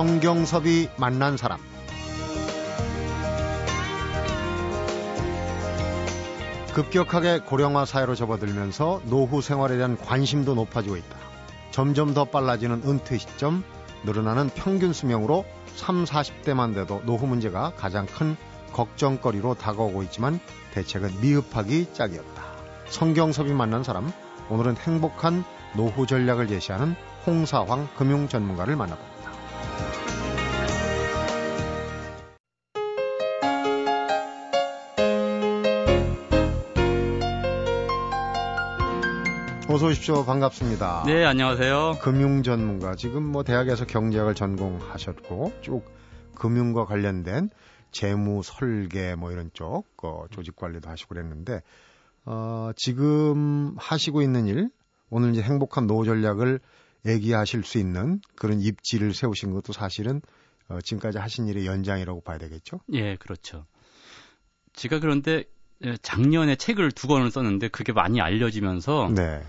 성경섭이 만난 사람. 급격하게 고령화 사회로 접어들면서 노후 생활에 대한 관심도 높아지고 있다. 점점 더 빨라지는 은퇴 시점, 늘어나는 평균 수명으로 3, 40대만 돼도 노후 문제가 가장 큰 걱정거리로 다가오고 있지만 대책은 미흡하기 짝이 없다. 성경섭이 만난 사람, 오늘은 행복한 노후 전략을 제시하는 홍사황 금융 전문가를 만나봅니다. 어서 오십시오. 반갑습니다. 네, 안녕하세요. 금융 전문가. 지금 대학에서 경제학을 전공하셨고 쭉 금융과 관련된 재무 설계 이런 쪽 조직 관리도 하시고 그랬는데 지금 하시고 있는 일, 오늘 이제 행복한 노후 전략을 얘기하실 수 있는 그런 입지를 세우신 것도 사실은 지금까지 하신 일의 연장이라고 봐야 되겠죠? 예, 그렇죠. 제가 그런데 작년에 책을 2권을 썼는데 그게 많이 알려지면서 네.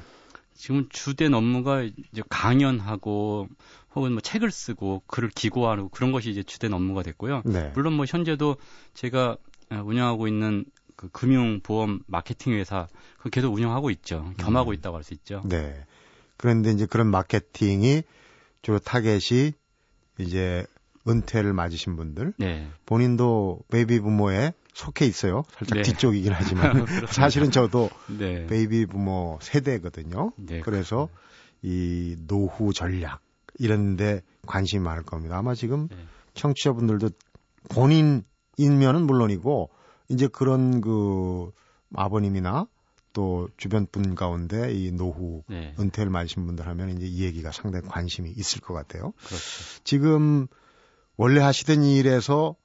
지금 주된 업무가 이제 강연하고 혹은 책을 쓰고 글을 기고하고 그런 것이 이제 주된 업무가 됐고요. 네. 물론 현재도 제가 운영하고 있는 그 금융보험 마케팅 회사 그걸 계속 운영하고 있죠. 겸하고 있다고 할 수 있죠. 네. 그런데 이제 그런 마케팅이 주로 타겟이 이제 은퇴를 맞으신 분들, 네. 본인도 베이비 부모에 속해 있어요. 살짝 네. 뒤쪽이긴 하지만 사실은 저도 네. 베이비 부모 세대거든요. 네, 그래서 이 노후 전략 이런 데 관심이 많을 겁니다. 아마 지금 네. 청취자분들도 본인이면은 물론이고 이제 그런 그 아버님이나 또 주변 분 가운데 이 노후 네. 은퇴를 맞으신 분들 하면 이제 이 얘기가 상당히 관심이 있을 것 같아요. 그렇죠. 지금 원래 하시던 일에서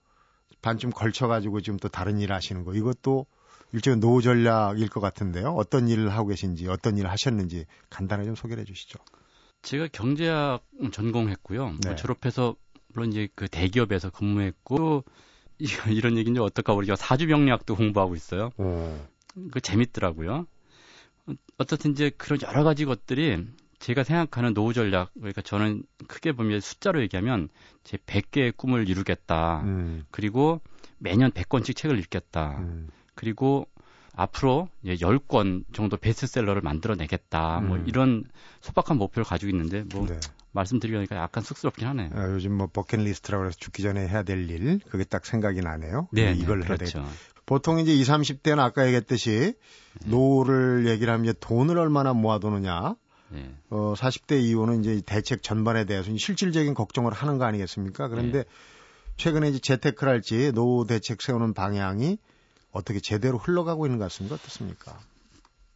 반쯤 걸쳐가지고 지금 또 다른 일 하시는 거 이것도 일종의 노후 전략일 것 같은데요. 어떤 일을 하고 계신지 어떤 일을 하셨는지 간단하게 좀 소개를 해주시죠. 제가 경제학 전공했고요. 네. 졸업해서 물론 이제 그 대기업에서 근무했고 또 이런 얘기인지 어떨까 모르겠어요. 사주명리학도 공부하고 있어요. 그 재밌더라고요. 어쨌든 이제 그런 여러 가지 것들이 제가 생각하는 노후 전략, 그러니까 저는 크게 보면 숫자로 얘기하면 제 100개의 꿈을 이루겠다. 그리고 매년 100권씩 책을 읽겠다. 그리고 앞으로 이제 10권 정도 베스트셀러를 만들어내겠다. 이런 소박한 목표를 가지고 있는데 네. 말씀드리려니까 약간 쑥스럽긴 하네요. 아, 요즘 버킷리스트라고 해서 죽기 전에 해야 될 일, 그게 딱 생각이 나네요. 네, 이걸 해야 되겠다. 보통 이제 20, 30대는 아까 얘기했듯이 네. 노후를 얘기를 하면 이제 돈을 얼마나 모아두느냐. 네. 40대 이후는 이제 대책 전반에 대해서 실질적인 걱정을 하는 거 아니겠습니까? 그런데 네. 최근에 이제 재테크를 할지 노후 대책 세우는 방향이 어떻게 제대로 흘러가고 있는 것 같습니다. 어떻습니까?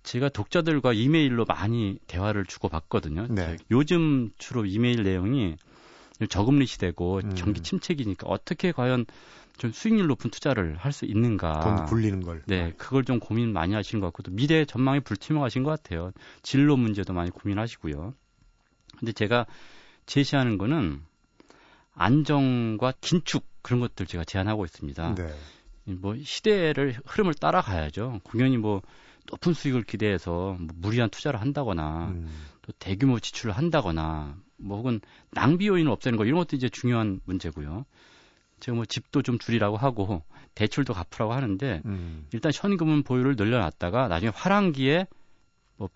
제가 독자들과 이메일로 많이 대화를 주고받거든요. 네. 요즘 주로 이메일 내용이 저금리 시대고 경기 침체기니까 어떻게 과연 좀 수익률 높은 투자를 할 수 있는가. 돈 불리는 걸. 네, 그걸 좀 고민 많이 하시는 것 같고 또 미래 전망이 불투명하신 것 같아요. 진로 문제도 많이 고민하시고요. 근데 제가 제시하는 거는 안정과 긴축 그런 것들 제가 제안하고 있습니다. 네. 시대를 흐름을 따라가야죠. 공연히 높은 수익을 기대해서 무리한 투자를 한다거나 또 대규모 지출을 한다거나 혹은 낭비 요인을 없애는 거 이런 것도 이제 중요한 문제고요. 지금 집도 좀 줄이라고 하고 대출도 갚으라고 하는데 일단 현금은 보유를 늘려놨다가 나중에 화랑기에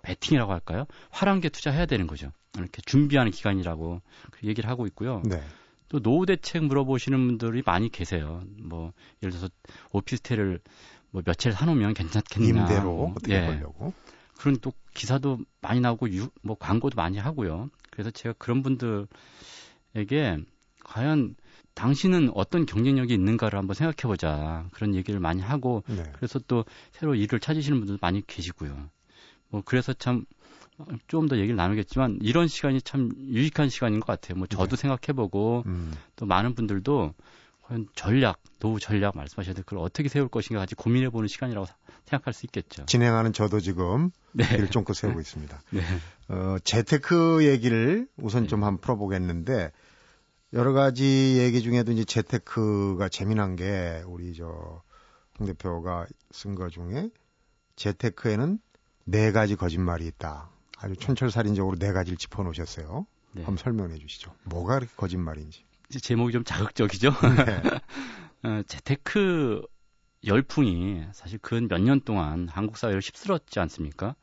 베팅이라고 할까요? 화랑기에 투자해야 되는 거죠. 이렇게 준비하는 기간이라고 얘기를 하고 있고요. 네. 또 노후 대책 물어보시는 분들이 많이 계세요. 예를 들어서 오피스텔을 며칠 사놓으면 괜찮겠냐. 임대로 어떻게 네. 벌려고. 그런 또 기사도 많이 나오고 광고도 많이 하고요. 그래서 제가 그런 분들에게 과연 당신은 어떤 경쟁력이 있는가를 한번 생각해보자. 그런 얘기를 많이 하고 네. 그래서 또 새로 일을 찾으시는 분들도 많이 계시고요. 그래서 참 좀 더 얘기를 나누겠지만 이런 시간이 참 유익한 시간인 것 같아요. 저도 네. 생각해보고 또 많은 분들도 과연 전략, 노후 전략 말씀하셨는데 그걸 어떻게 세울 것인가 같이 고민해보는 시간이라고 생각할 수 있겠죠. 진행하는 저도 지금 네. 일을 쫑긋 세우고 있습니다. 네. 재테크 얘기를 우선 네. 좀 한번 풀어보겠는데 여러 가지 얘기 중에도 이제 재테크가 재미난 게 우리 홍 대표가 쓴 거 중에 재테크에는 4가지 거짓말이 있다. 아주 촌철살인적으로 4가지를 짚어놓으셨어요. 네. 한번 설명해 주시죠. 뭐가 거짓말인지. 이제 제목이 좀 자극적이죠. 네. 재테크 열풍이 사실 근 몇 년 동안 한국 사회를 휩쓸었지 않습니까?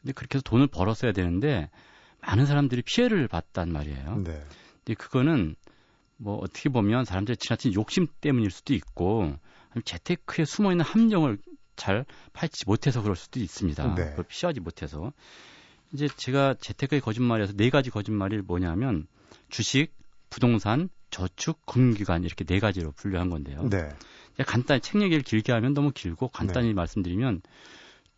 근데 그렇게 해서 돈을 벌었어야 되는데 많은 사람들이 피해를 봤단 말이에요. 네. 근데 그거는 뭐 어떻게 보면 사람들의 지나친 욕심 때문일 수도 있고 재테크에 숨어있는 함정을 잘 파헤치지 못해서 그럴 수도 있습니다. 네. 그걸 피하지 못해서. 이제 제가 재테크의 거짓말에서 4가지 거짓말이 뭐냐면 주식, 부동산, 저축, 금융기관 이렇게 4가지로 분류한 건데요. 네. 간단히 책 얘기를 길게 하면 너무 길고 간단히 네. 말씀드리면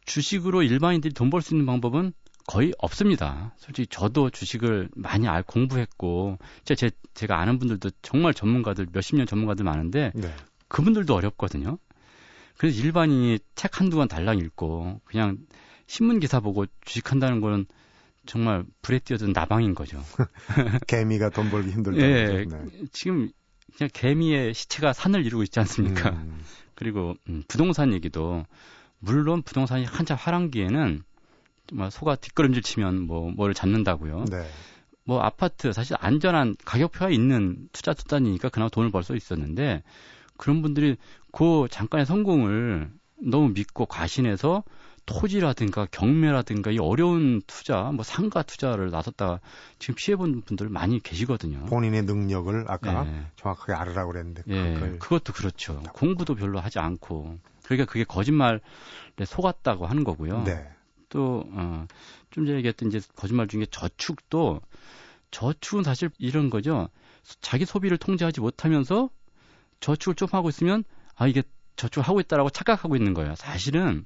주식으로 일반인들이 돈 벌 수 있는 방법은 거의 없습니다. 솔직히 저도 주식을 많이 공부했고 제가 아는 분들도 정말 전문가들 몇십 년 전문가들 많은데 네. 그분들도 어렵거든요. 그래서 일반인이 책 한두 권 달랑 읽고 그냥 신문 기사 보고 주식한다는 거는 정말 불에 뛰어든 나방인 거죠. 개미가 돈 벌기 힘들다. 예, 네. 지금 그냥 개미의 시체가 산을 이루고 있지 않습니까? 그리고 부동산 얘기도 물론 부동산이 한참 하락기에는 정말 소가 뒷걸음질 치면 뭐를 잡는다고요. 네. 뭐 아파트 사실 안전한 가격표가 있는 투자 수단이니까 그나마 돈을 벌 수 있었는데 그런 분들이 그 잠깐의 성공을 너무 믿고 과신해서 토지라든가 경매라든가 이 어려운 투자, 뭐 상가 투자를 나섰다가 지금 피해본 분들 많이 계시거든요. 본인의 능력을 아까 네. 정확하게 알으라고 그랬는데. 네. 그것도 그렇죠. 공부도 별로 하지 않고. 그러니까 그게 거짓말에 속았다고 하는 거고요. 네. 또, 좀 전에 얘기했던 이제 거짓말 중에 저축도 저축은 사실 이런 거죠. 자기 소비를 통제하지 못하면서 저축을 좀 하고 있으면 아, 이게 저축하고 있다라고 착각하고 있는 거예요. 사실은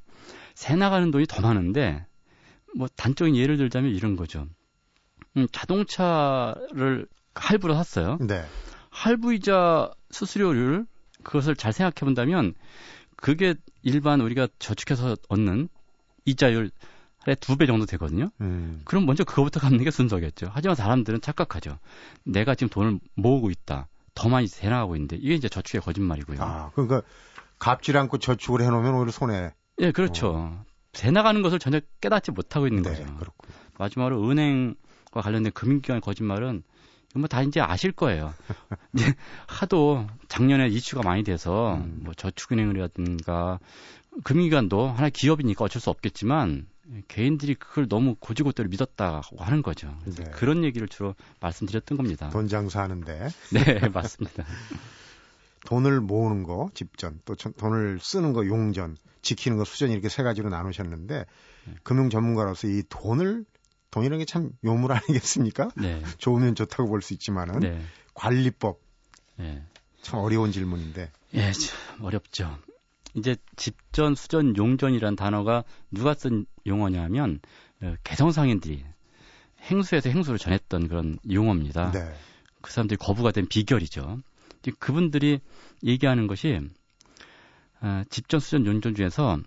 새 나가는 돈이 더 많은데 뭐 단적인 예를 들자면 이런 거죠. 자동차를 할부로 샀어요. 네. 할부이자 수수료를 그것을 잘 생각해 본다면 그게 일반 우리가 저축해서 얻는 이자율의 2배 정도 되거든요. 그럼 먼저 그거부터 갚는 게 순서겠죠. 하지만 사람들은 착각하죠. 내가 지금 돈을 모으고 있다. 더 많이 새 나가고 있는데 이게 이제 저축의 거짓말이고요. 아, 그러니까 갚질 않고 저축을 해놓으면 오히려 손해. 예, 네, 그렇죠. 새 나가는 것을 전혀 깨닫지 못하고 있는 거죠. 네, 그렇군요. 마지막으로 은행과 관련된 금융기관 거짓말은 뭐 다 이제 아실 거예요. 이제 하도 작년에 이슈가 많이 돼서 뭐 저축은행이라든가 금융기관도 하나의 기업이니까 어쩔 수 없겠지만 개인들이 그걸 너무 고지고대로 믿었다고 하는 거죠. 그래서 네. 그런 얘기를 주로 말씀드렸던 겁니다. 돈 장사하는데. 네, 맞습니다. 돈을 모으는 거, 집전, 또 돈을 쓰는 거, 용전, 지키는 거, 수전 이렇게 3가지로 나누셨는데 네. 금융 전문가로서 이 돈이라는 게 참 요물 아니겠습니까? 네. 좋으면 좋다고 볼 수 있지만은 네. 관리법, 네. 참 어려운 질문인데. 예, 참 어렵죠. 이제 집전, 수전, 용전이란 단어가 누가 쓴 용어냐면 개성상인들이 행수에서 행수를 전했던 그런 용어입니다. 네. 그 사람들이 거부가 된 비결이죠. 그분들이 얘기하는 것이 집전, 수전, 용전 중에서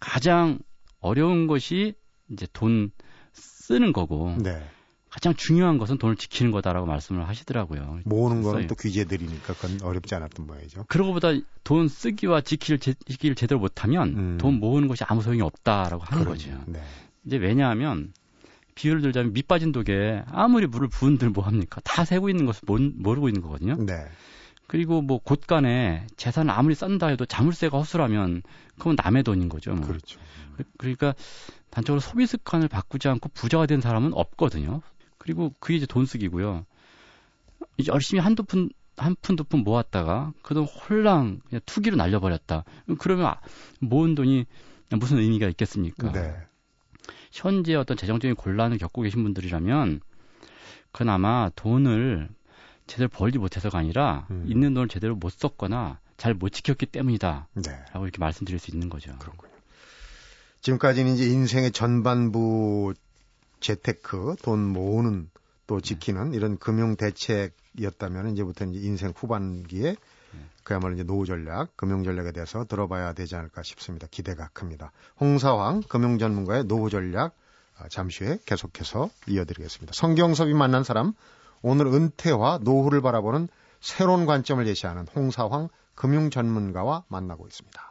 가장 어려운 것이 이제 돈 쓰는 거고 네. 가장 중요한 것은 돈을 지키는 거다라고 말씀을 하시더라고요. 모으는 거는 또 규제들이니까 그건 어렵지 않았던 모양이죠. 그러고보다 돈 쓰기와 지키기를 제대로 못하면 돈 모으는 것이 아무 소용이 없다라고 하는 거죠. 네. 이제 왜냐하면 비유를 들자면 밑 빠진 독에 아무리 물을 부은들 뭐합니까? 다 새고 있는 것을 모르고 있는 거거든요. 네. 그리고 뭐 곳간에 재산을 아무리 싼다 해도 자물쇠가 허술하면 그건 남의 돈인 거죠. 뭐. 그렇죠. 그러니까 단적으로 소비 습관을 바꾸지 않고 부자가 된 사람은 없거든요. 그리고 그게 이제 돈 쓰기고요. 이제 열심히 한 푼, 두 푼 모았다가 그 돈 홀랑 그냥 투기로 날려버렸다. 그러면 모은 돈이 무슨 의미가 있겠습니까? 네. 현재 어떤 재정적인 곤란을 겪고 계신 분들이라면 그나마 돈을 제대로 벌지 못해서가 아니라 있는 돈을 제대로 못 썼거나 잘 못 지켰기 때문이다. 네. 라고 이렇게 말씀드릴 수 있는 거죠. 그렇군요. 지금까지는 이제 인생의 전반부 재테크, 돈 모으는 또 지키는 네. 이런 금융 대책이었다면 이제부터는 이제 인생 후반기에 네. 그야말로 이제 노후 전략, 금융 전략에 대해서 들어봐야 되지 않을까 싶습니다. 기대가 큽니다. 홍사황 금융 전문가의 노후 전략 잠시 후에 계속해서 이어드리겠습니다. 성경섭이 만난 사람 오늘 은퇴와 노후를 바라보는 새로운 관점을 제시하는 홍사황 금융 전문가와 만나고 있습니다.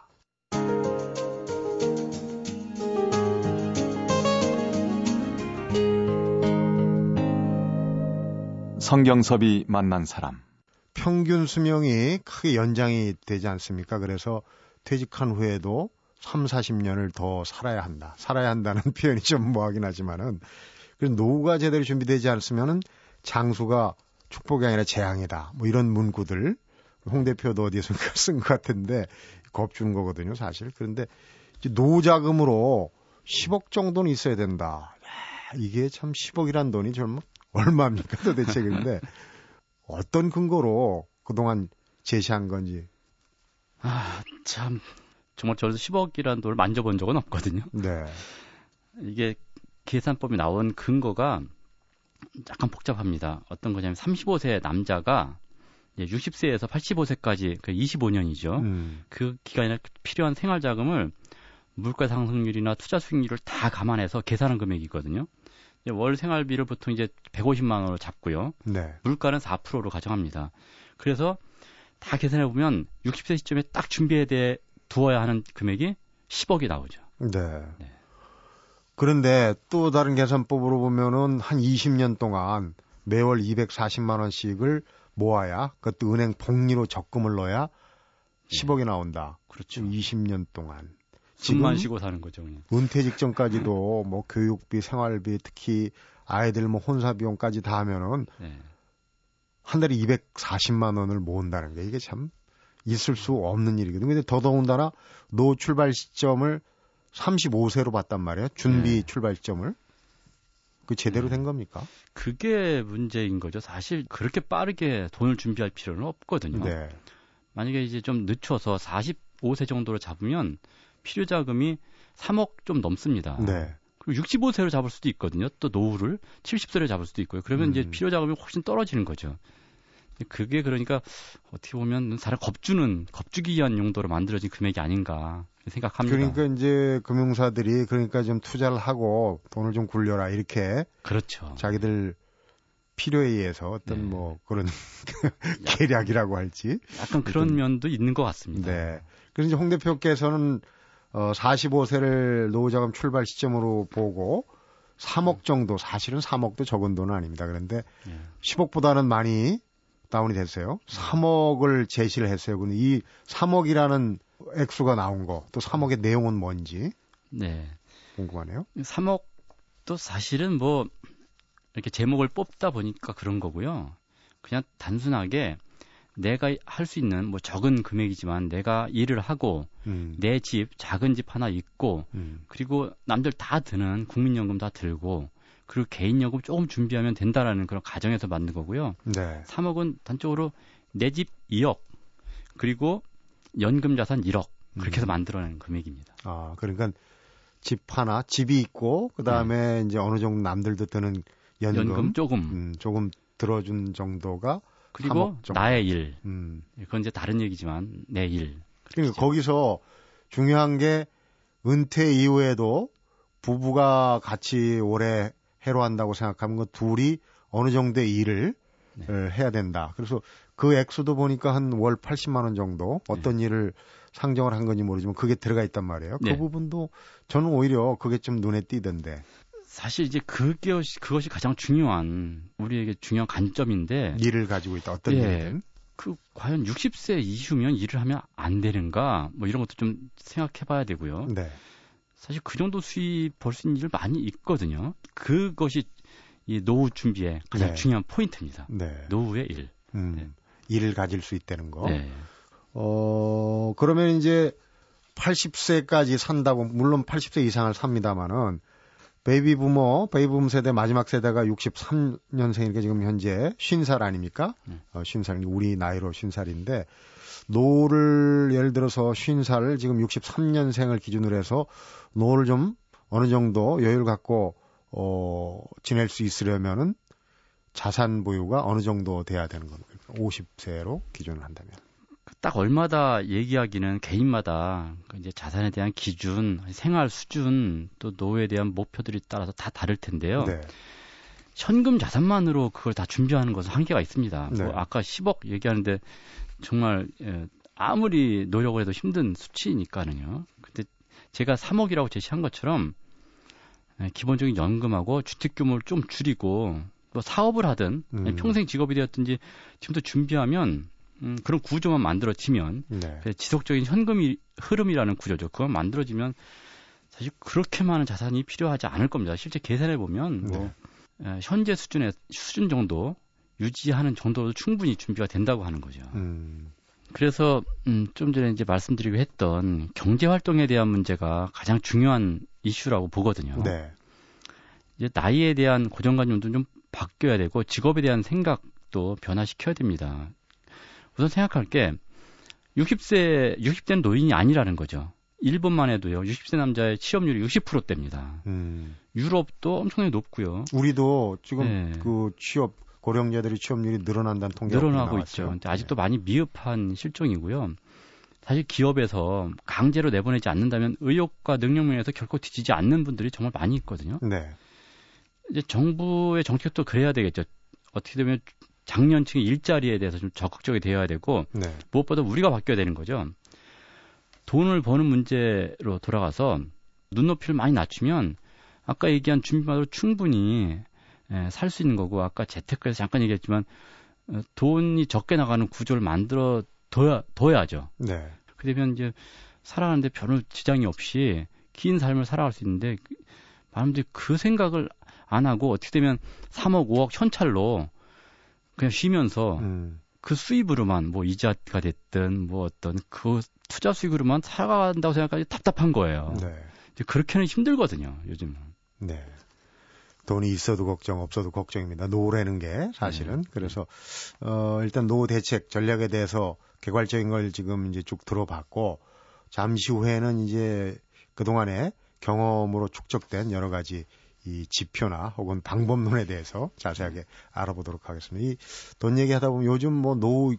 성경섭이 만난 사람 평균 수명이 크게 연장이 되지 않습니까? 그래서 퇴직한 후에도 3, 40년을 더 살아야 한다. 살아야 한다는 표현이 좀 뭐하긴 하지만은, 그래서 노후가 제대로 준비되지 않으면은 장수가 축복이 아니라 재앙이다. 뭐 이런 문구들 홍 대표도 어디에선가 쓴 것 같은데 겁주는 거거든요, 사실. 그런데 노후 자금으로 10억 정도는 있어야 된다. 야, 이게 참 10억이란 돈이 좀 얼마입니까 도대체. 근데 어떤 근거로 그동안 제시한 건지. 아, 참. 정말 저도 10억이라는 돈을 만져본 적은 없거든요. 네. 이게 계산법이 나온 근거가 약간 복잡합니다. 어떤 거냐면 35세 남자가 60세에서 85세까지 25년이죠. 그 기간에 필요한 생활자금을 물가 상승률이나 투자 수익률을 다 감안해서 계산한 금액이거든요. 월 생활비를 보통 150만 원으로 잡고요. 네. 물가는 4%로 가정합니다. 그래서 다 계산해 보면 60세 시점에 딱 준비에 대해 두어야 하는 금액이 10억이 나오죠. 네. 네. 그런데 또 다른 계산법으로 보면은 한 20년 동안 매월 240만 원씩을 모아야, 그것도 은행 복리로 적금을 넣어야 10억이 나온다. 그렇죠. 20년 동안. 숨만 쉬고 사는 거죠, 그냥. 은퇴 직전까지도 뭐 교육비, 생활비, 특히 아이들 뭐 혼사 비용까지 다 하면은 네. 한 달에 240만 원을 모은다는 게 이게 참 있을 수 없는 일이거든요. 근데 더더군다나 노 출발 시점을 35세로 봤단 말이에요. 준비 네. 출발 시점을. 그 제대로 된 겁니까? 그게 문제인 거죠. 사실 그렇게 빠르게 돈을 준비할 필요는 없거든요. 네. 만약에 이제 좀 늦춰서 45세 정도로 잡으면 필요 자금이 3억 좀 넘습니다. 네. 그리고 65세로 잡을 수도 있거든요. 또 노후를 70세로 잡을 수도 있고요. 그러면 이제 필요 자금이 훨씬 떨어지는 거죠. 그게 그러니까 어떻게 보면 사람 겁주기 위한 용도로 만들어진 금액이 아닌가 생각합니다. 그러니까 이제 금융사들이 그러니까 좀 투자를 하고 돈을 좀 굴려라 이렇게. 그렇죠. 자기들 필요에 의해서 어떤 네. 뭐 그런 계략이라고 할지. 약간 그런 면도 있는 것 같습니다. 네. 그래서 이제 홍 대표께서는 45세를 노후자금 출발 시점으로 보고 3억 정도, 사실은 3억도 적은 돈은 아닙니다. 그런데 10억보다는 많이 다운이 됐어요. 3억을 제시를 했어요. 근데 이 3억이라는 액수가 나온 거, 또 3억의 내용은 뭔지 네. 궁금하네요. 3억도 사실은 뭐 이렇게 제목을 뽑다 보니까 그런 거고요. 그냥 단순하게 내가 할 수 있는 뭐 적은 금액이지만 내가 일을 하고 내 집, 작은 집 하나 있고 그리고 남들 다 드는 국민연금 다 들고 그리고 개인연금 조금 준비하면 된다라는 그런 가정에서 만든 거고요. 네. 3억은 단적으로 내 집 2억 그리고 연금자산 1억 그렇게 해서 만들어낸 금액입니다. 아, 그러니까 집 하나, 집이 있고 그다음에 네. 이제 어느 정도 남들도 드는 연금 조금 들어준 정도가 그리고 3억 정도. 나의 일. 그건 이제 다른 얘기지만 내 일. 그러니까 거기서 중요한 게 은퇴 이후에도 부부가 같이 오래 해로한다고 생각하면 그 둘이 어느 정도의 일을 네. 해야 된다. 그래서 그 액수도 보니까 한 월 80만 원 정도 어떤 네. 일을 상정을 한 건지 모르지만 그게 들어가 있단 말이에요. 네. 그 부분도 저는 오히려 그게 좀 눈에 띄던데. 사실 이제 그것이 가장 중요한 우리에게 중요한 관점인데. 일을 가지고 있다. 어떤 일이든. 예, 그 과연 60세 이후면 일을 하면 안 되는가 뭐 이런 것도 좀 생각해봐야 되고요. 네. 사실 그 정도 수입 벌 수 있는 일 많이 있거든요. 그것이 이 노후 준비의 가장 네. 중요한 포인트입니다. 네. 노후의 일. 네. 일을 가질 수 있다는 거. 네. 그러면 이제 80세까지 산다고, 물론 80세 이상을 삽니다만은 베이비붐 세대 마지막 세대가 63년생이니까 지금 현재 50살 아닙니까? 50살, 우리 나이로 50살인데 노후를 예를 들어서 50살 지금 63년생을 기준으로 해서 노후를 좀 어느 정도 여유를 갖고 지낼 수 있으려면은 자산 보유가 어느 정도 돼야 되는 겁니까? 50세로 기준을 한다면. 딱 얼마다 얘기하기는 개인마다 이제 자산에 대한 기준, 생활 수준, 또 노후에 대한 목표들이 따라서 다 다를 텐데요. 네. 현금 자산만으로 그걸 다 준비하는 것은 한계가 있습니다. 네. 뭐 아까 10억 얘기하는데 정말 아무리 노력을 해도 힘든 수치니까는요. 근데 제가 3억이라고 제시한 것처럼 기본적인 연금하고 주택 규모를 좀 줄이고 또 사업을 하든 평생 직업이 되었든지 지금부터 준비하면 그런 구조만 만들어지면 지속적인 현금 흐름이라는 구조죠. 그건 만들어지면 사실 그렇게 많은 자산이 필요하지 않을 겁니다. 실제 계산해 보면 현재 수준 정도 유지하는 정도로 충분히 준비가 된다고 하는 거죠. 그래서 좀 전에 이제 말씀드리고 했던 경제 활동에 대한 문제가 가장 중요한 이슈라고 보거든요. 네. 이제 나이에 대한 고정관념도 좀 바뀌어야 되고 직업에 대한 생각도 변화시켜야 됩니다. 우선 생각할 게 60대는 노인이 아니라는 거죠. 일본만 해도요. 60세 남자의 취업률이 60%대입니다. 유럽도 엄청나게 높고요. 우리도 지금 그 취업 고령자들이 취업률이 늘어난다는 통계가 늘어나고 있죠. 근데 아직도 많이 미흡한 실정이고요. 사실 기업에서 강제로 내보내지 않는다면 의욕과 능력면에서 결코 뒤지지 않는 분들이 정말 많이 있거든요. 네. 이제 정부의 정책도 그래야 되겠죠. 어떻게 되면 장년층의 일자리에 대해서 좀 적극적이 되어야 되고 무엇보다 우리가 바뀌어야 되는 거죠. 돈을 버는 문제로 돌아가서 눈높이를 많이 낮추면 아까 얘기한 준비만으로 충분히 살 수 있는 거고 아까 재테크에서 잠깐 얘기했지만 돈이 적게 나가는 구조를 만들어둬야죠. 네. 그러면 이제 살아가는데 별 지장이 없이 긴 삶을 살아갈 수 있는데 많은 분들이 그 생각을 안 하고 어떻게 되면 3억, 5억 현찰로 그냥 쉬면서 그 수입으로만 뭐 이자가 됐든 뭐 어떤 그 투자 수익으로만 살아간다고 생각하기 답답한 거예요. 네. 이제 그렇게는 힘들거든요, 요즘은. 네. 돈이 있어도 걱정, 없어도 걱정입니다. 노후라는 게 사실은. 그래서 일단 노후 대책 전략에 대해서 개괄적인 걸 지금 이제 쭉 들어봤고 잠시 후에는 이제 그동안에 경험으로 축적된 여러 가지 이 지표나 혹은 방법론에 대해서 자세하게 알아보도록 하겠습니다. 이 돈 얘기하다 보면 요즘 뭐 노후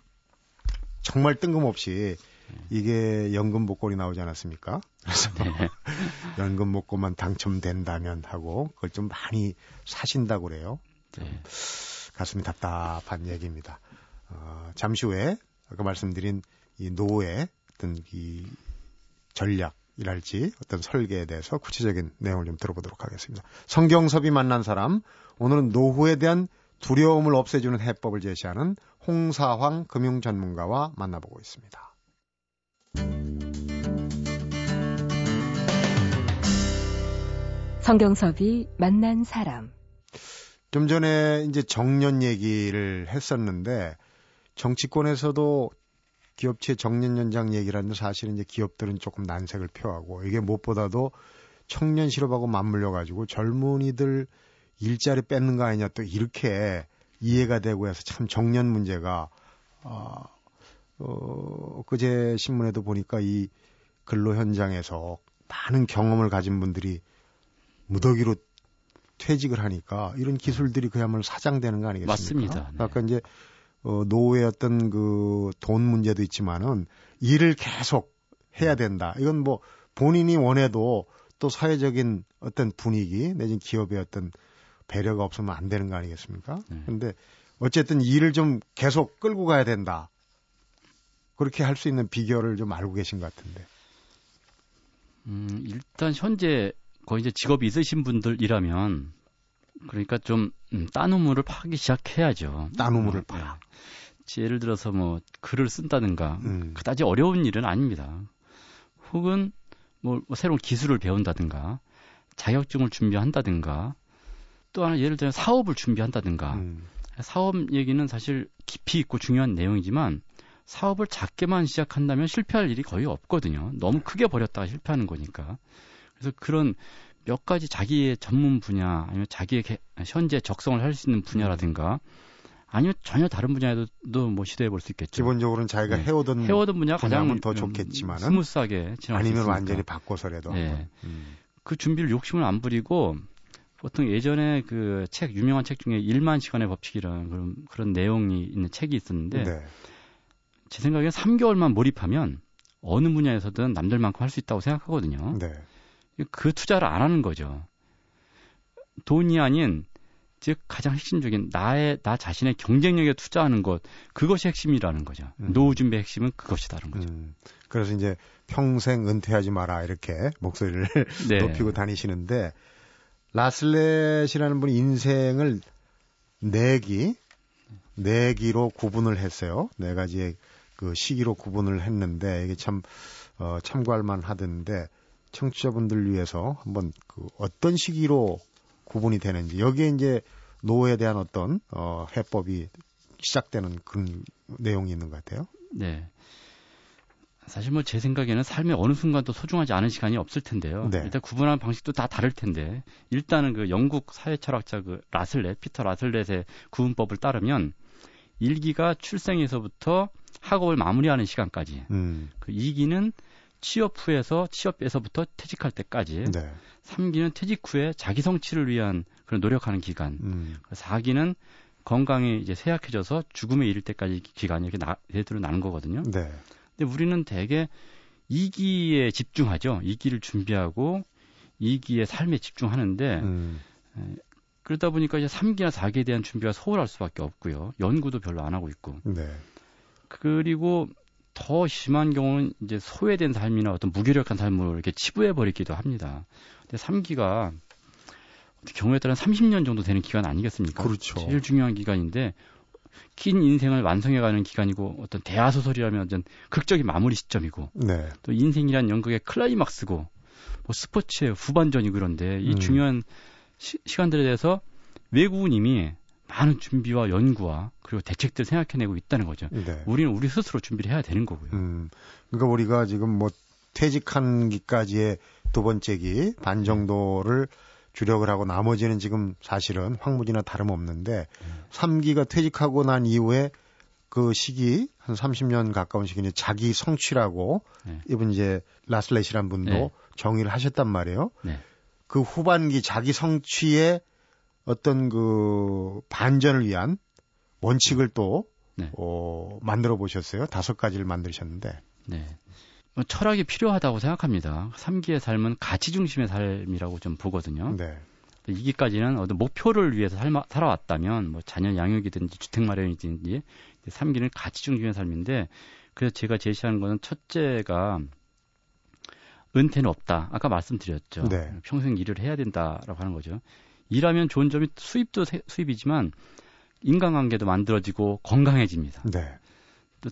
정말 뜬금없이 이게 연금 복권이 나오지 않았습니까? 그래서 연금 복권만 당첨된다면 하고 그걸 좀 많이 사신다고 그래요. 가슴이 답답한 얘기입니다. 잠시 후에 아까 말씀드린 이 노후의 어떤 이 전략 이랄지 어떤 설계에 대해서 구체적인 내용을 좀 들어보도록 하겠습니다. 성경섭이 만난 사람, 오늘은 노후에 대한 두려움을 없애주는 해법을 제시하는 홍사황 금융전문가와 만나보고 있습니다. 성경섭이 만난 사람. 좀 전에 이제 정년 얘기를 했었는데 정치권에서도 기업체 정년 연장 얘기를 하는데 사실은 이제 기업들은 조금 난색을 표하고 이게 무엇보다도 청년 실업하고 맞물려 가지고 젊은이들 일자리 뺏는 거 아니냐 또 이렇게 이해가 되고 해서 참 정년 문제가 그제 신문에도 보니까 이 근로 현장에서 많은 경험을 가진 분들이 무더기로 퇴직을 하니까 이런 기술들이 그야말로 사장되는 거 아니겠습니까? 맞습니다. 네. 그러니까 이제 노후의 어떤 그 돈 문제도 있지만은 일을 계속 해야 된다. 이건 뭐 본인이 원해도 또 사회적인 어떤 분위기 내지 기업의 어떤 배려가 없으면 안 되는 거 아니겠습니까? 그런데 어쨌든 일을 좀 계속 끌고 가야 된다. 그렇게 할 수 있는 비결을 좀 알고 계신 것 같은데. 일단 현재 거의 이제 직업이 있으신 분들이라면 그러니까 좀 딴 우물을 파기 시작해야죠. 딴 우물을 파라. 예를 들어서 뭐 글을 쓴다든가 그다지 어려운 일은 아닙니다. 혹은 뭐 새로운 기술을 배운다든가 자격증을 준비한다든가 또 하나 예를 들면 사업을 준비한다든가 사업 얘기는 사실 깊이 있고 중요한 내용이지만 사업을 작게만 시작한다면 실패할 일이 거의 없거든요. 너무 크게 버렸다가 실패하는 거니까. 그래서 그런 몇 가지 자기의 전문 분야 아니면 자기의 현재 적성을 할 수 있는 분야라든가 아니면 전혀 다른 분야에도 뭐 시도해 볼 수 있겠죠. 기본적으로는 자기가 해오던 분야가 가장 더 좋겠지만 스무스하게 진행할 수 있으니까. 아니면 완전히 바꿔서라도. 네. 그 준비를 욕심을 안 부리고 보통 예전에 그 책 유명한 책 중에 1만 시간의 법칙이라는 그런 내용이 있는 책이 있었는데 제 생각에 3개월만 몰입하면 어느 분야에서든 남들만큼 할 수 있다고 생각하거든요. 네. 그 투자를 안 하는 거죠. 돈이 아닌 즉 가장 핵심적인 나 자신의 경쟁력에 투자하는 것 그것이 핵심이라는 거죠. 노후 준비의 핵심은 그것이다라는 거죠. 그래서 이제 평생 은퇴하지 마라 이렇게 목소리를 높이고 다니시는데 라슬렛이라는 분이 인생을 4기로 구분을 했어요. 4가지의 그 시기로 구분을 했는데 이게 참 참고할 만하던데 청취자분들 위해서 한번 그 어떤 시기로 구분이 되는지 여기에 이제 노후에 대한 어떤 해법이 시작되는 그런 내용이 있는 것 같아요. 네. 사실 뭐 제 생각에는 삶의 어느 순간도 소중하지 않은 시간이 없을 텐데요. 네. 일단 구분하는 방식도 다 다를 텐데 일단은 그 영국 사회철학자 그 라슬렛, 피터 라슬렛의 구분법을 따르면 1기가 출생에서부터 학업을 마무리하는 시간까지, 그 2기는 취업 후에서 취업에서부터 퇴직할 때까지, 네. 3기는 퇴직 후에 자기 성취를 위한 그런 노력하는 기간, 4기는 건강에 이제 쇠약해져서 죽음에 이를 때까지 기간이 이렇게 대두로 나눈 거거든요. 네. 근데 우리는 대개 2기에 집중하죠. 2기를 준비하고 2기의 삶에 집중하는데 그러다 보니까 이제 3기나 4기에 대한 준비가 소홀할 수밖에 없고요. 연구도 별로 안 하고 있고. 네. 그리고 더 심한 경우는 이제 소외된 삶이나 어떤 무기력한 삶으로 이렇게 치부해 버리기도 합니다. 근데 3기가 경우에 따라 30년 정도 되는 기간 아니겠습니까? 그렇죠. 제일 중요한 기간인데 긴 인생을 완성해가는 기간이고 어떤 대하소설이라면 어떤 극적인 마무리 시점이고 네. 또 인생이란 연극의 클라이막스고 뭐 스포츠의 후반전이 그런데 이 중요한 시간들에 대해서 외국인이 많은 준비와 연구와 그리고 대책들을 생각해내고 있다는 거죠. 네. 우리는 우리 스스로 준비를 해야 되는 거고요. 그러니까 우리가 지금 뭐 퇴직한기까지의 두 번째기 반 정도를 주력을 하고 나머지는 지금 사실은 황무지나 다름없는데 3기가 퇴직하고 난 이후에 그 시기 한 30년 가까운 시기는 자기 성취라고 네. 이분 이제 라슬렛이란 분도 네. 정의를 하셨단 말이에요. 네. 그 후반기 자기 성취의 어떤 그 반전을 위한 원칙을 또 네. 만들어 보셨어요. 5가지를 만드셨는데. 네. 철학이 필요하다고 생각합니다. 3기의 삶은 가치 중심의 삶이라고 좀 보거든요. 네. 2기까지는 어떤 목표를 위해서 살아왔다면 뭐 자녀 양육이든지 주택 마련이든지 3기는 가치 중심의 삶인데 그래서 제가 제시하는 거는 첫째가 은퇴는 없다. 아까 말씀드렸죠. 네. 평생 일을 해야 된다라고 하는 거죠. 일하면 좋은 점이 수입도 수입이지만 인간관계도 만들어지고 건강해집니다. 네.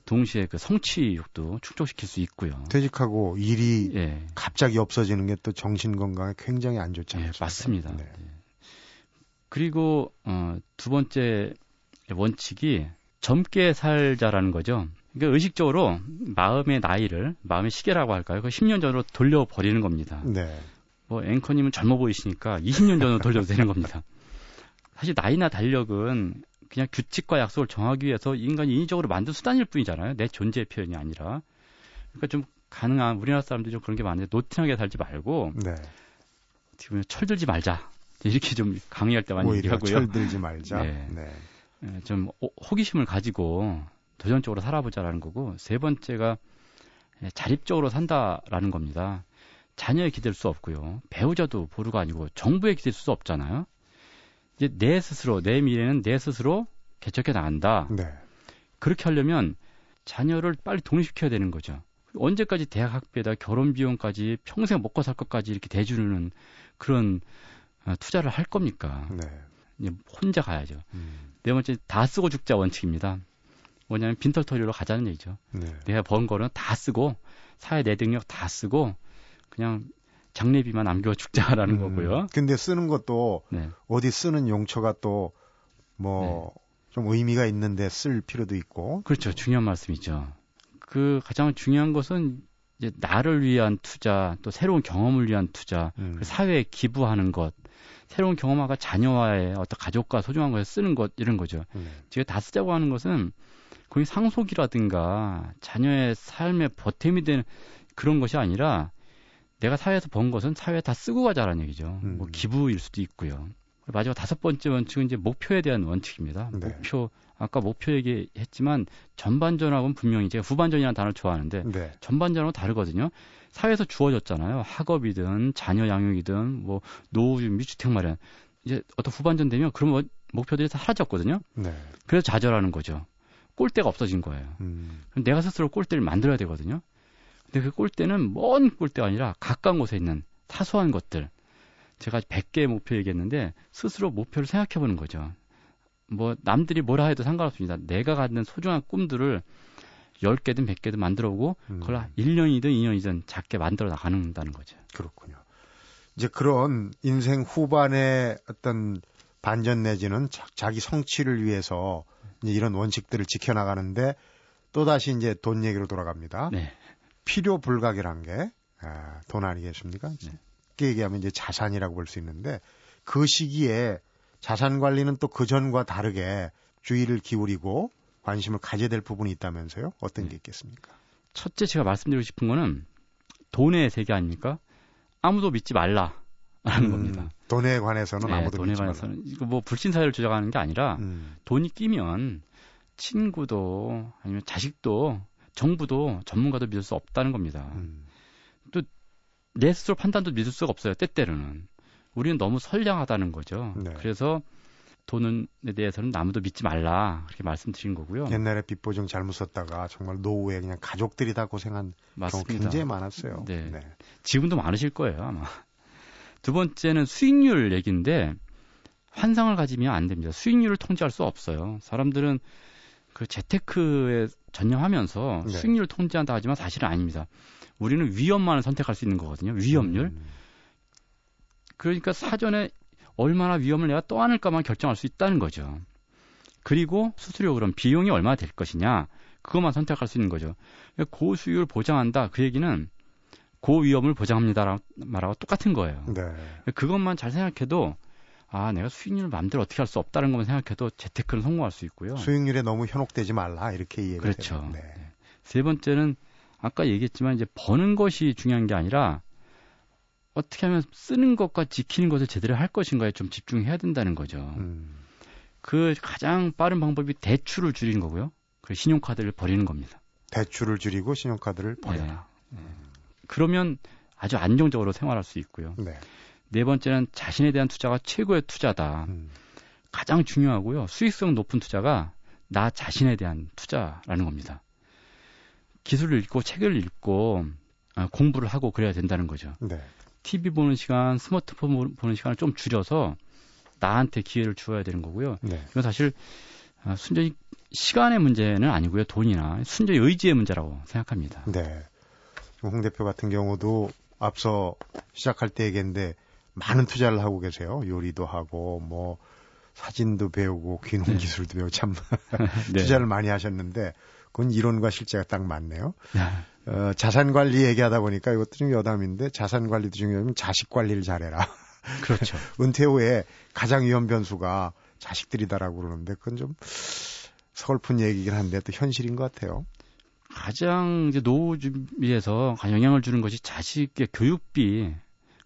동시에 그 성취욕도 충족시킬 수 있고요. 퇴직하고 일이 예. 갑자기 없어지는 게 또 정신 건강에 굉장히 안 좋잖아요. 예, 맞습니다. 네. 네. 그리고 두 번째 원칙이 젊게 살자라는 거죠. 그러니까 의식적으로 마음의 나이를 마음의 시계라고 할까요? 그 10년 전으로 돌려버리는 겁니다. 네. 뭐 앵커님은 젊어 보이시니까 20년 전으로 돌려도 되는 겁니다. 사실 나이나 달력은 그냥 규칙과 약속을 정하기 위해서 인간이 인위적으로 만든 수단일 뿐이잖아요. 내 존재의 표현이 아니라. 그러니까 좀 가능한 우리나라 사람들이 좀 그런 게 많은데 노튼하게 살지 말고 네. 어떻게 보면 철들지 말자. 이렇게 좀 강의할 때 많이 얘기하고요. 철들지 말자. 네. 네. 좀 호기심을 가지고 도전적으로 살아보자라는 거고 세 번째가 자립적으로 산다라는 겁니다. 자녀에 기댈 수 없고요. 배우자도 보루가 아니고 정부에 기댈 수 없잖아요. 내 스스로, 내 미래는 내 스스로 개척해 나간다. 네. 그렇게 하려면 자녀를 빨리 독립시켜야 되는 거죠. 언제까지 대학 학비에다 결혼 비용까지 평생 먹고 살 것까지 이렇게 대주는 그런 투자를 할 겁니까? 네. 혼자 가야죠. 네 번째, 다 쓰고 죽자 원칙입니다. 뭐냐면 빈털터리로 가자는 얘기죠. 네. 내가 번 거는 다 쓰고 사회 내 능력 다 쓰고 그냥 장례비만 남겨 죽자라는 거고요. 근데 쓰는 것도 네. 어디 쓰는 용처가 또 뭐 좀 네. 의미가 있는데 쓸 필요도 있고. 그렇죠. 중요한 말씀이죠. 그 가장 중요한 것은 이제 나를 위한 투자, 또 새로운 경험을 위한 투자, 사회에 기부하는 것, 새로운 경험과 자녀와의 어떤 가족과 소중한 것에 쓰는 것 이런 거죠. 제가 다 쓰자고 하는 것은 거의 상속이라든가 자녀의 삶의 보탬이 되는 그런 것이 아니라. 내가 사회에서 번 것은 사회에 다 쓰고 가자라는 얘기죠. 뭐 기부일 수도 있고요. 마지막 5번째 원칙은 이제 목표에 대한 원칙입니다. 네. 목표, 아까 목표 얘기했지만 전반전하고는 분명히 제가 후반전이라는 단어를 좋아하는데 네. 전반전하고 다르거든요. 사회에서 주어졌잖아요. 학업이든 자녀 양육이든 뭐 노후 준비, 주택 마련. 이제 어떤 후반전 되면 그런 목표들이 다 사라졌거든요. 네. 그래서 좌절하는 거죠. 꼴대가 없어진 거예요. 그럼 내가 스스로 꼴대를 만들어야 되거든요. 근데 그 꼴대는 먼 꼴대가 아니라 가까운 곳에 있는 사소한 것들. 제가 100개의 목표 얘기했는데 스스로 목표를 생각해보는 거죠. 뭐 남들이 뭐라 해도 상관없습니다. 내가 갖는 소중한 꿈들을 10개든 100개든 만들어 오고 그걸 1년이든 2년이든 작게 만들어 나가는다는 거죠. 그렇군요. 이제 그런 인생 후반의 어떤 반전 내지는 자기 성취를 위해서 이제 이런 원칙들을 지켜나가는데 또다시 이제 돈 얘기로 돌아갑니다. 네. 필요 불가결한 게 돈 아니겠습니까? 네. 쉽게 얘기하면 이제 자산이라고 볼 수 있는데 그 시기에 자산 관리는 또 그전과 다르게 주의를 기울이고 관심을 가져야 될 부분이 있다면서요? 어떤 게 있겠습니까? 첫째 제가 말씀드리고 싶은 거는 돈의 세계 아닙니까? 아무도 믿지 말라라는 겁니다. 돈에 관해서는 아무도 돈에 믿지 관해서는 말라. 이거 뭐 불신사회를 주장하는 게 아니라 돈이 끼면 친구도 아니면 자식도 정부도 전문가도 믿을 수 없다는 겁니다. 또 내 스스로 판단도 믿을 수가 없어요. 때때로는. 우리는 너무 선량하다는 거죠. 네. 그래서 돈에 대해서는 아무도 믿지 말라 그렇게 말씀드린 거고요. 옛날에 빚 보증 잘못 썼다가 정말 노후에 그냥 가족들이 다 고생한 맞습니다. 경우 굉장히 많았어요. 네. 네. 지금도 많으실 거예요 아마. 두 번째는 수익률 얘기인데 환상을 가지면 안 됩니다. 수익률을 통제할 수 없어요. 사람들은 그 재테크에 전념하면서 네. 수익률을 통제한다 하지만 사실은 아닙니다. 우리는 위험만을 선택할 수 있는 거거든요. 위험률. 그러니까 사전에 얼마나 위험을 내가 떠안을까만 결정할 수 있다는 거죠. 그리고 수수료 그럼 비용이 얼마나 될 것이냐 그것만 선택할 수 있는 거죠. 고수익을 보장한다 그 얘기는 고위험을 보장합니다라고 말하고 똑같은 거예요. 네. 그것만 잘 생각해도 아 내가 수익률을 마음대로 어떻게 할 수 없다는 것만 생각해도 재테크는 성공할 수 있고요. 수익률에 너무 현혹되지 말라 이렇게 이해가 그렇죠. 되는데. 네. 세 번째는 아까 얘기했지만 이제 버는 것이 중요한 게 아니라 어떻게 하면 쓰는 것과 지키는 것을 제대로 할 것인가에 좀 집중해야 된다는 거죠. 그 가장 빠른 방법이 대출을 줄이는 거고요. 그 신용카드를 버리는 겁니다. 대출을 줄이고 신용카드를 버려라. 네. 그러면 아주 안정적으로 생활할 수 있고요. 네, 네 번째는 자신에 대한 투자가 최고의 투자다. 가장 중요하고요. 수익성 높은 투자가 나 자신에 대한 투자라는 겁니다. 기술을 읽고 책을 읽고 공부를 하고 그래야 된다는 거죠. 네. TV 보는 시간, 스마트폰 보는 시간을 좀 줄여서 나한테 기회를 주어야 되는 거고요. 네. 이건 사실 순전히 시간의 문제는 아니고요. 돈이나 순전히 의지의 문제라고 생각합니다. 네. 홍 대표 같은 경우도 앞서 시작할 때 얘기했는데 많은 투자를 하고 계세요. 요리도 하고 뭐 사진도 배우고 귀농 기술도 배우고 참 네. 투자를 많이 하셨는데 그건 이론과 실제가 딱 맞네요. 자산관리 얘기하다 보니까 이것도 좀 여담인데 자산관리도 중요하면 자식관리를 잘해라. 그렇죠. 은퇴 후에 가장 위험 변수가 자식들이다라고 그러는데 그건 좀 서글픈 얘기긴 한데 또 현실인 것 같아요. 가장 이제 노후 준비에서 영향을 주는 것이 자식의 교육비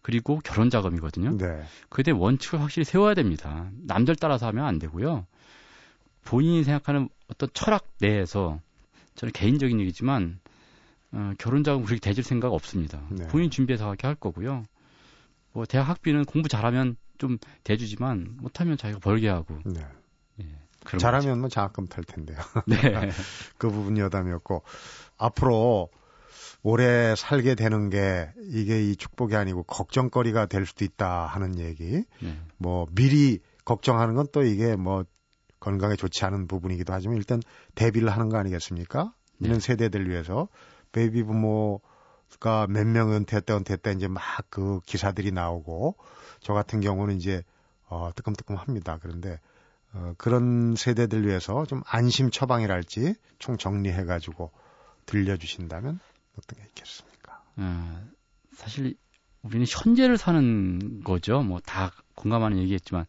그리고 결혼 자금이거든요. 네. 그에 대해 원칙을 확실히 세워야 됩니다. 남들 따라서 하면 안 되고요. 본인이 생각하는 어떤 철학 내에서 저는 개인적인 얘기지만 결혼 자금 그렇게 대줄 생각 없습니다. 네. 본인 준비해서 그렇게 할 거고요. 뭐 대학 학비는 공부 잘하면 좀 대주지만 못하면 자기가 벌게 하고. 네. 예, 잘하면 뭐 장학금 탈 텐데요. 네. 그 부분 여담이었고 앞으로 오래 살게 되는 게 이게 이 축복이 아니고 걱정거리가 될 수도 있다 하는 얘기. 네. 뭐 미리 걱정하는 건 또 이게 뭐 건강에 좋지 않은 부분이기도 하지만 일단 대비를 하는 거 아니겠습니까? 네. 이런 세대들 위해서. 베이비 부모가 몇 명 은퇴했다 이제 막 그 기사들이 나오고 저 같은 경우는 이제 뜨끔뜨끔합니다. 그런데 그런 세대들 위해서 좀 안심 처방이랄지 총 정리해가지고 들려주신다면 어떤 게 있겠습니까? 사실 우리는 현재를 사는 거죠. 뭐 다 공감하는 얘기했지만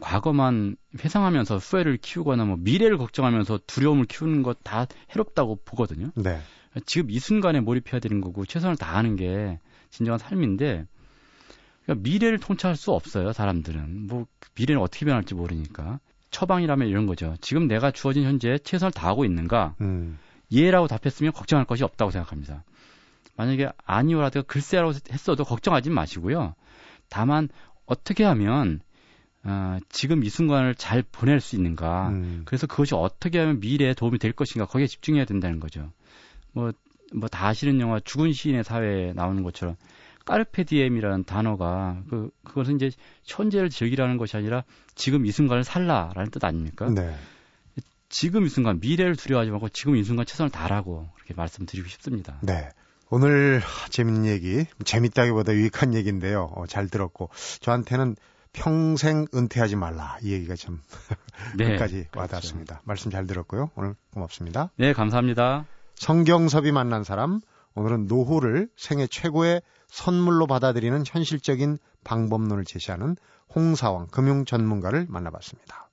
과거만 회상하면서 후회를 키우거나 뭐 미래를 걱정하면서 두려움을 키우는 것 다 해롭다고 보거든요. 네. 지금 이 순간에 몰입해야 되는 거고 최선을 다하는 게 진정한 삶인데 그러니까 미래를 통찰할 수 없어요. 사람들은. 뭐 미래는 어떻게 변할지 모르니까. 처방이라면 이런 거죠. 지금 내가 주어진 현재에 최선을 다하고 있는가? 예라고 답했으면 걱정할 것이 없다고 생각합니다. 만약에 아니오라든가 글쎄라고 했어도 걱정하지 마시고요. 다만 어떻게 하면 지금 이 순간을 잘 보낼 수 있는가? 그래서 그것이 어떻게 하면 미래에 도움이 될 것인가? 거기에 집중해야 된다는 거죠. 뭐 다 아시는 영화 죽은 시인의 사회에 나오는 것처럼 까르페 디엠이라는 단어가 그것은 이제 현재를 즐기라는 것이 아니라 지금 이 순간을 살라라는 뜻 아닙니까? 네. 지금 이 순간 미래를 두려워하지 말고 지금 이 순간 최선을 다하라고 그렇게 말씀드리고 싶습니다. 네. 오늘 재밌는 얘기, 재밌다기보다 유익한 얘기인데요. 잘 들었고 저한테는 평생 은퇴하지 말라 이 얘기가 참 끝까지 네, 와닿았습니다. 그렇죠. 말씀 잘 들었고요. 오늘 고맙습니다. 네, 감사합니다. 성경섭이 만난 사람, 오늘은 노후를 생애 최고의 선물로 받아들이는 현실적인 방법론을 제시하는 홍사황 금융 전문가를 만나봤습니다.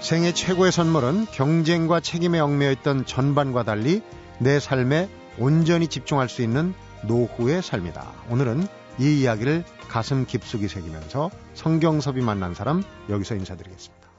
생애 최고의 선물은 경쟁과 책임에 얽매였던 전반과 달리 내 삶에 온전히 집중할 수 있는 노후의 삶이다. 오늘은 이 이야기를 가슴 깊숙이 새기면서 성경섭이 만난 사람 여기서 인사드리겠습니다.